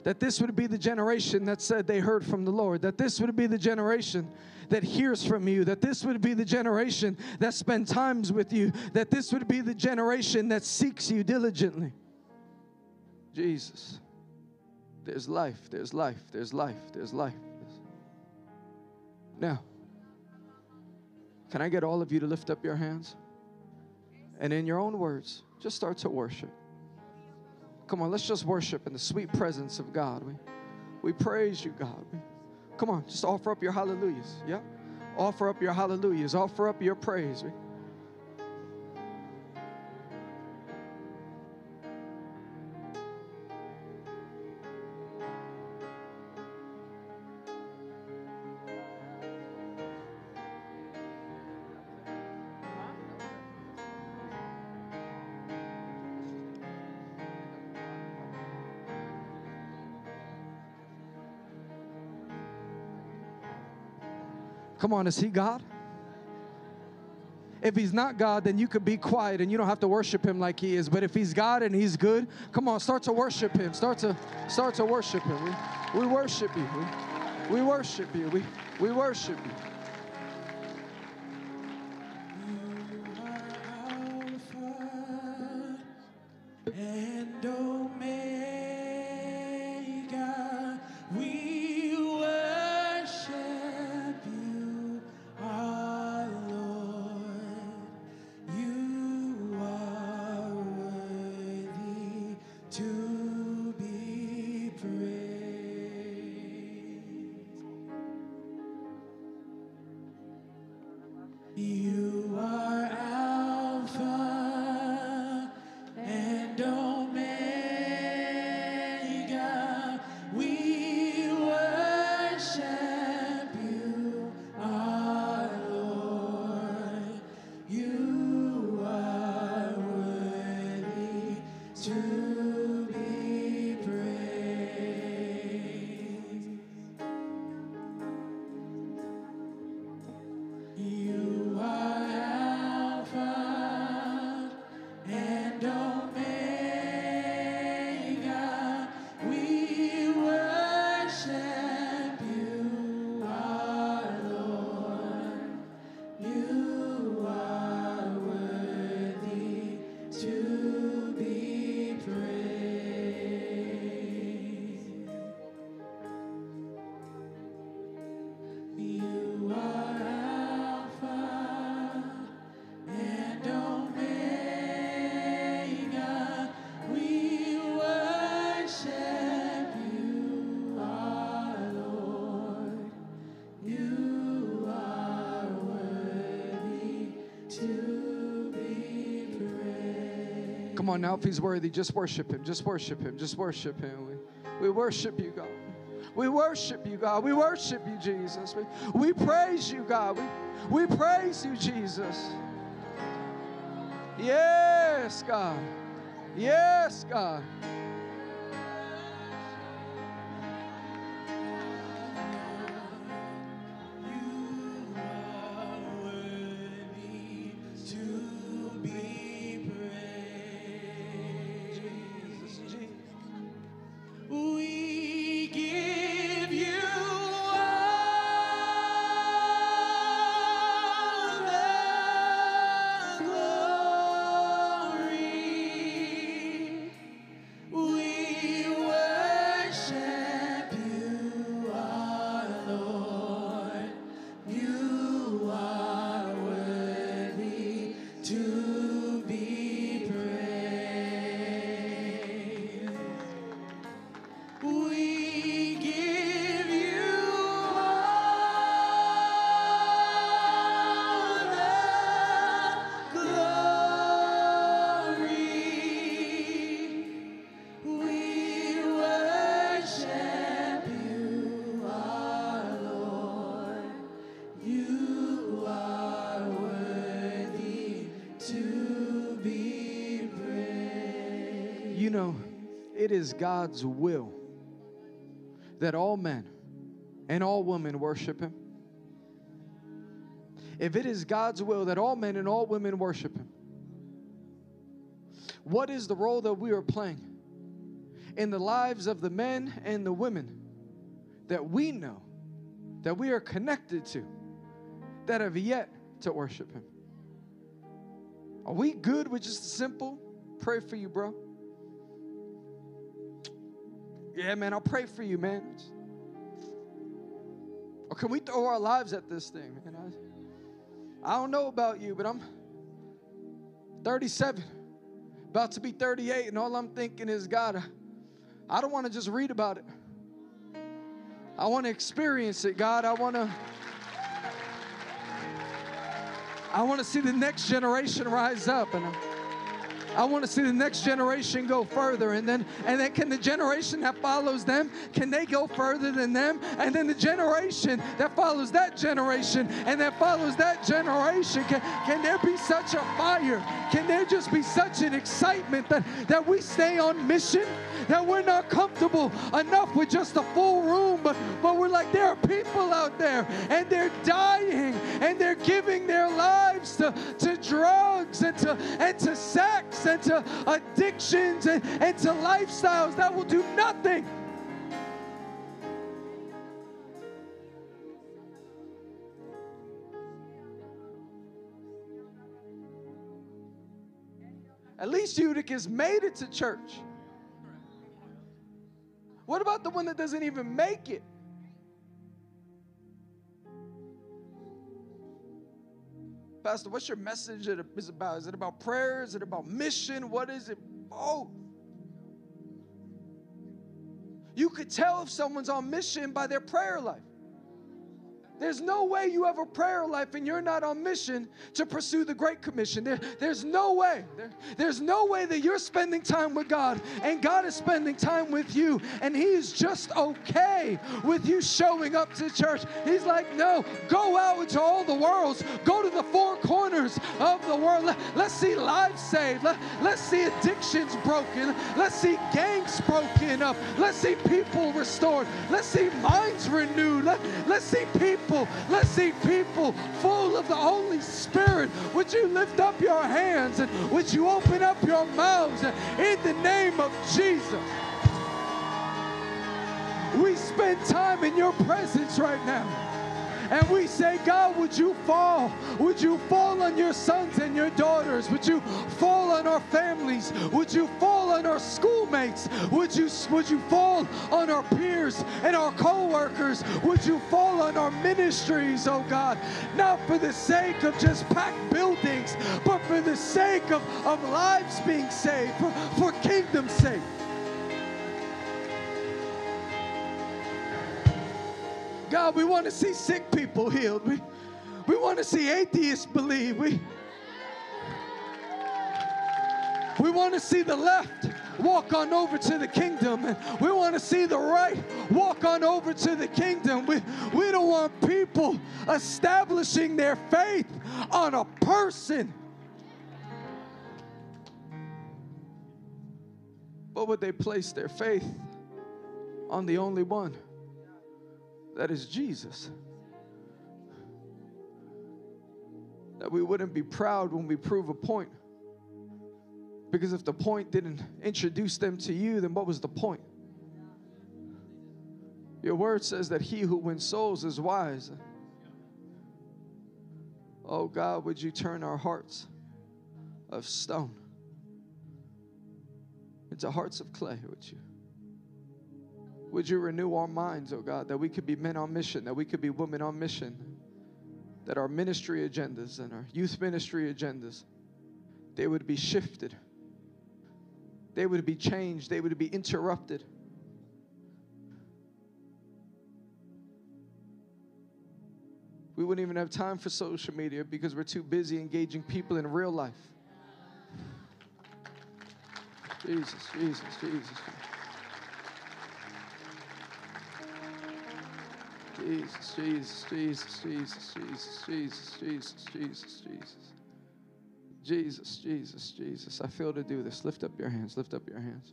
That this would be the generation that said they heard from the Lord. That this would be the generation that hears from you. That this would be the generation that spends times with you. That this would be the generation that seeks you diligently. Jesus. There's life, there's life, there's life, there's life. Now, can I get all of you to lift up your hands? And in your own words, just start to worship. Come on, let's just worship in the sweet presence of God. We, we praise you, God. We, come on, just offer up your hallelujahs. Yeah? Offer up your hallelujahs. Offer up your praise. We, Come on, is he God? If he's not God, then you could be quiet and you don't have to worship him like he is. But if he's God and he's good, come on, start to worship him. Start to start to worship him. We, we worship you. We, we worship you. We, we worship you. Come on now, if he's worthy, just worship him, just worship him, just worship him. We, we worship you, God. We worship you, God. We worship you, Jesus. We, we praise you, God. We, we praise you, Jesus. Yes, God. Yes, God. it is God's will that all men and all women worship him, if it is God's will that all men and all women worship him, what is the role that we are playing in the lives of the men and the women that we know, that we are connected to, that have yet to worship him? Are we good with just a simple, pray for you, bro? Yeah, man, I'll pray for you, man. Or can we throw our lives at this thing, man? I, I don't know about you, but I'm thirty-seven, about to be thirty-eight, and all I'm thinking is, God, I don't want to just read about it. I want to experience it, God. I want to I want to see the next generation rise up, and I, I want to see the next generation go further, and then and then can the generation that follows them, can they go further than them? And then the generation that follows that generation and that follows that generation, can, can there be such a fire? Can there just be such an excitement that, that we stay on mission? That we're not comfortable enough with just a full room, but, but we're like, there are people out there, and they're dying, and they're giving their lives to, to drugs and to, and to sex, and to addictions, and, and to lifestyles that will do nothing. At least Eutychus made it to church. What about the one that doesn't even make it? Pastor, what's your message is about? Is it about prayer? Is it about mission? What is it? Oh. You could tell if someone's on mission by their prayer life. There's no way you have a prayer life and you're not on mission to pursue the Great Commission. There, there's no way. There, there's no way that you're spending time with God and God is spending time with you, and he is just okay with you showing up to church. He's like, no, go out into all the worlds. Go to the four corners of the world. Let, let's see lives saved. Let, let's see addictions broken. Let's see gangs broken up. Let's see people restored. Let's see minds renewed. Let, let's see people. Let's see people full of the Holy Spirit. Would you lift up your hands and would you open up your mouths in the name of Jesus? We spend time in your presence right now. And we say, God, would you fall? Would you fall on your sons and your daughters? Would you fall on our families? Would you fall on our schoolmates? Would you, would you fall on our peers and our co-workers? Would you fall on our ministries, oh God? Not for the sake of just packed buildings, but for the sake of, of lives being saved, for, for kingdom's sake. God, we want to see sick people healed. We, we want to see atheists believe. We, we want to see the left walk on over to the kingdom. And we want to see the right walk on over to the kingdom. We, we don't want people establishing their faith on a person. But would they place their faith on the only one? That is Jesus. That we wouldn't be proud when we prove a point. Because if the point didn't introduce them to you, then what was the point? Your word says that he who wins souls is wise. Oh God, would you turn our hearts of stone into hearts of clay, would you? Would you renew our minds, oh God, that we could be men on mission, that we could be women on mission, that our ministry agendas and our youth ministry agendas, they would be shifted. They would be changed. They would be interrupted. We wouldn't even have time for social media because we're too busy engaging people in real life. Jesus, Jesus, Jesus. Jesus, Jesus, Jesus, Jesus, Jesus, Jesus, Jesus, Jesus, Jesus, Jesus, Jesus, Jesus. I feel to do this. Lift up your hands. Lift up your hands.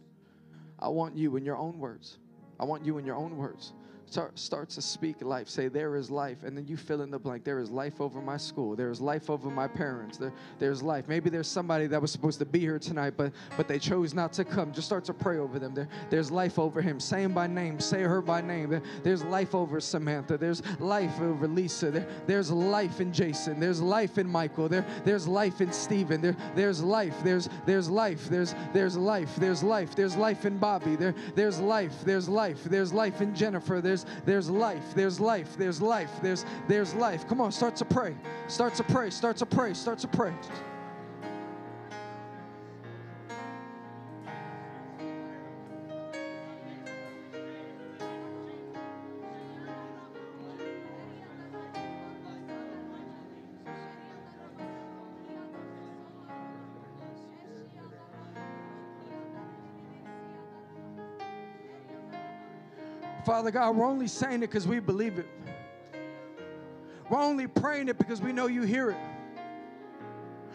I want you in your own words. I want you in your own words. Start, start to speak life. Say, there is life. And then you fill in the blank. There is life over my school. There is life over my parents. There, there's life. Maybe there's somebody that was supposed to be here tonight, but, but they chose not to come. Just start to pray over them. There, there's life over him. Say him by name. Say her by name. There, there's life over Samantha. There's life over Lisa. There, there's life in Jason. There's life in Michael. There, there's life in Stephen. There, there's life. There's, there's life. There's, there's life. There's life. There's life in Bobby. There, there's life. There's life. There's life in Jennifer. There's There's life, there's life, there's life, there's there's life. Come on, start to pray. Start to pray, start to pray, start to pray. Father God, we're only saying it because we believe it. We're only praying it because we know you hear it.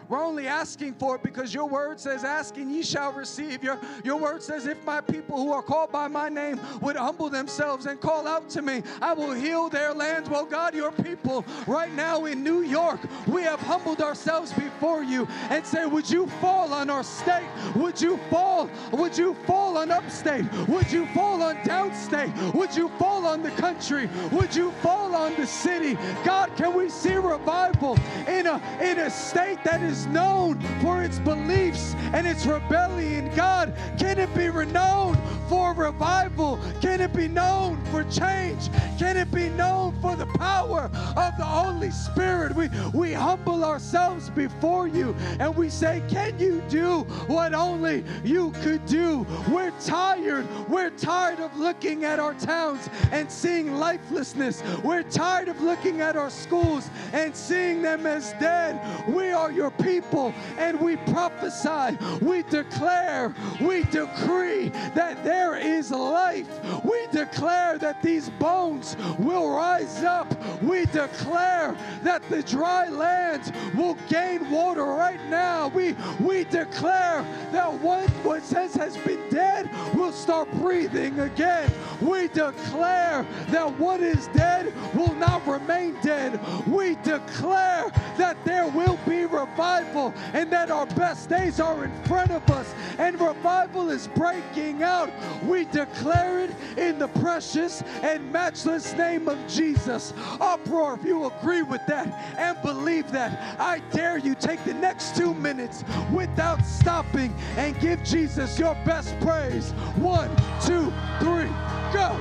We're only asking for it because your word says, ask and ye shall receive. Your, your word says, if my people who are called by my name would humble themselves and call out to me, I will heal their lands. Well, God, your people right now in New York, we have humbled ourselves before you and say, would you fall on our state? Would you fall? Would you fall on upstate? Would you fall on downstate? Would you fall on the country? Would you fall on the city? God, can we see revival in a, in a state that is known for its beliefs and its rebellion? God, can it be renowned for revival? Can it be known for change? Can it be known for the power of the Holy Spirit? We, we humble ourselves before you and we say, can you do what only you could do? We're tired. We're tired of looking at our towns and seeing lifelessness. We're tired of looking at our schools and seeing them as dead. We are your people and we prophesy, we declare, we decree that there is life. We declare that these bones will rise up. We declare that the dry lands will gain water right now. We we declare that what what says has been dead will start breathing again. We declare that what is dead will not remain dead. We declare that there will be revival and that our best days are in front of us, and revival is breaking out. We declare it in the precious and matchless name of Jesus. Uproar, if you agree with that and believe that, I dare you, take the next two minutes without stopping and give Jesus your best praise. One, two, three, go.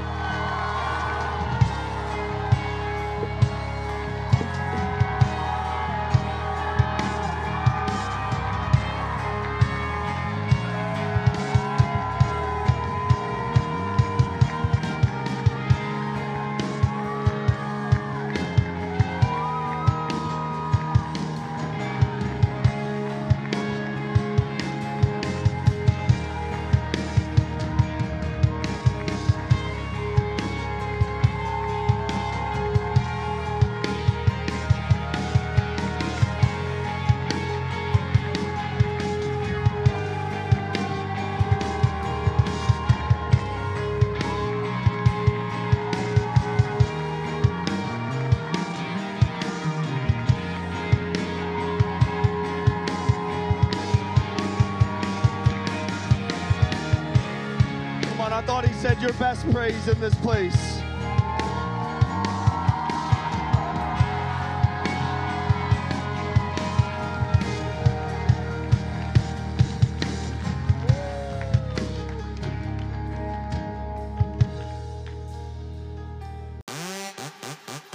Your best praise in this place. And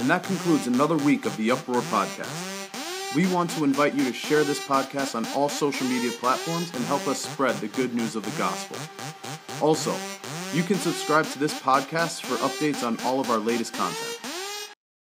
that concludes another week of the Uproar Podcast. We want to invite you to share this podcast on all social media platforms and help us spread the good news of the gospel. Also, you can subscribe to this podcast for updates on all of our latest content.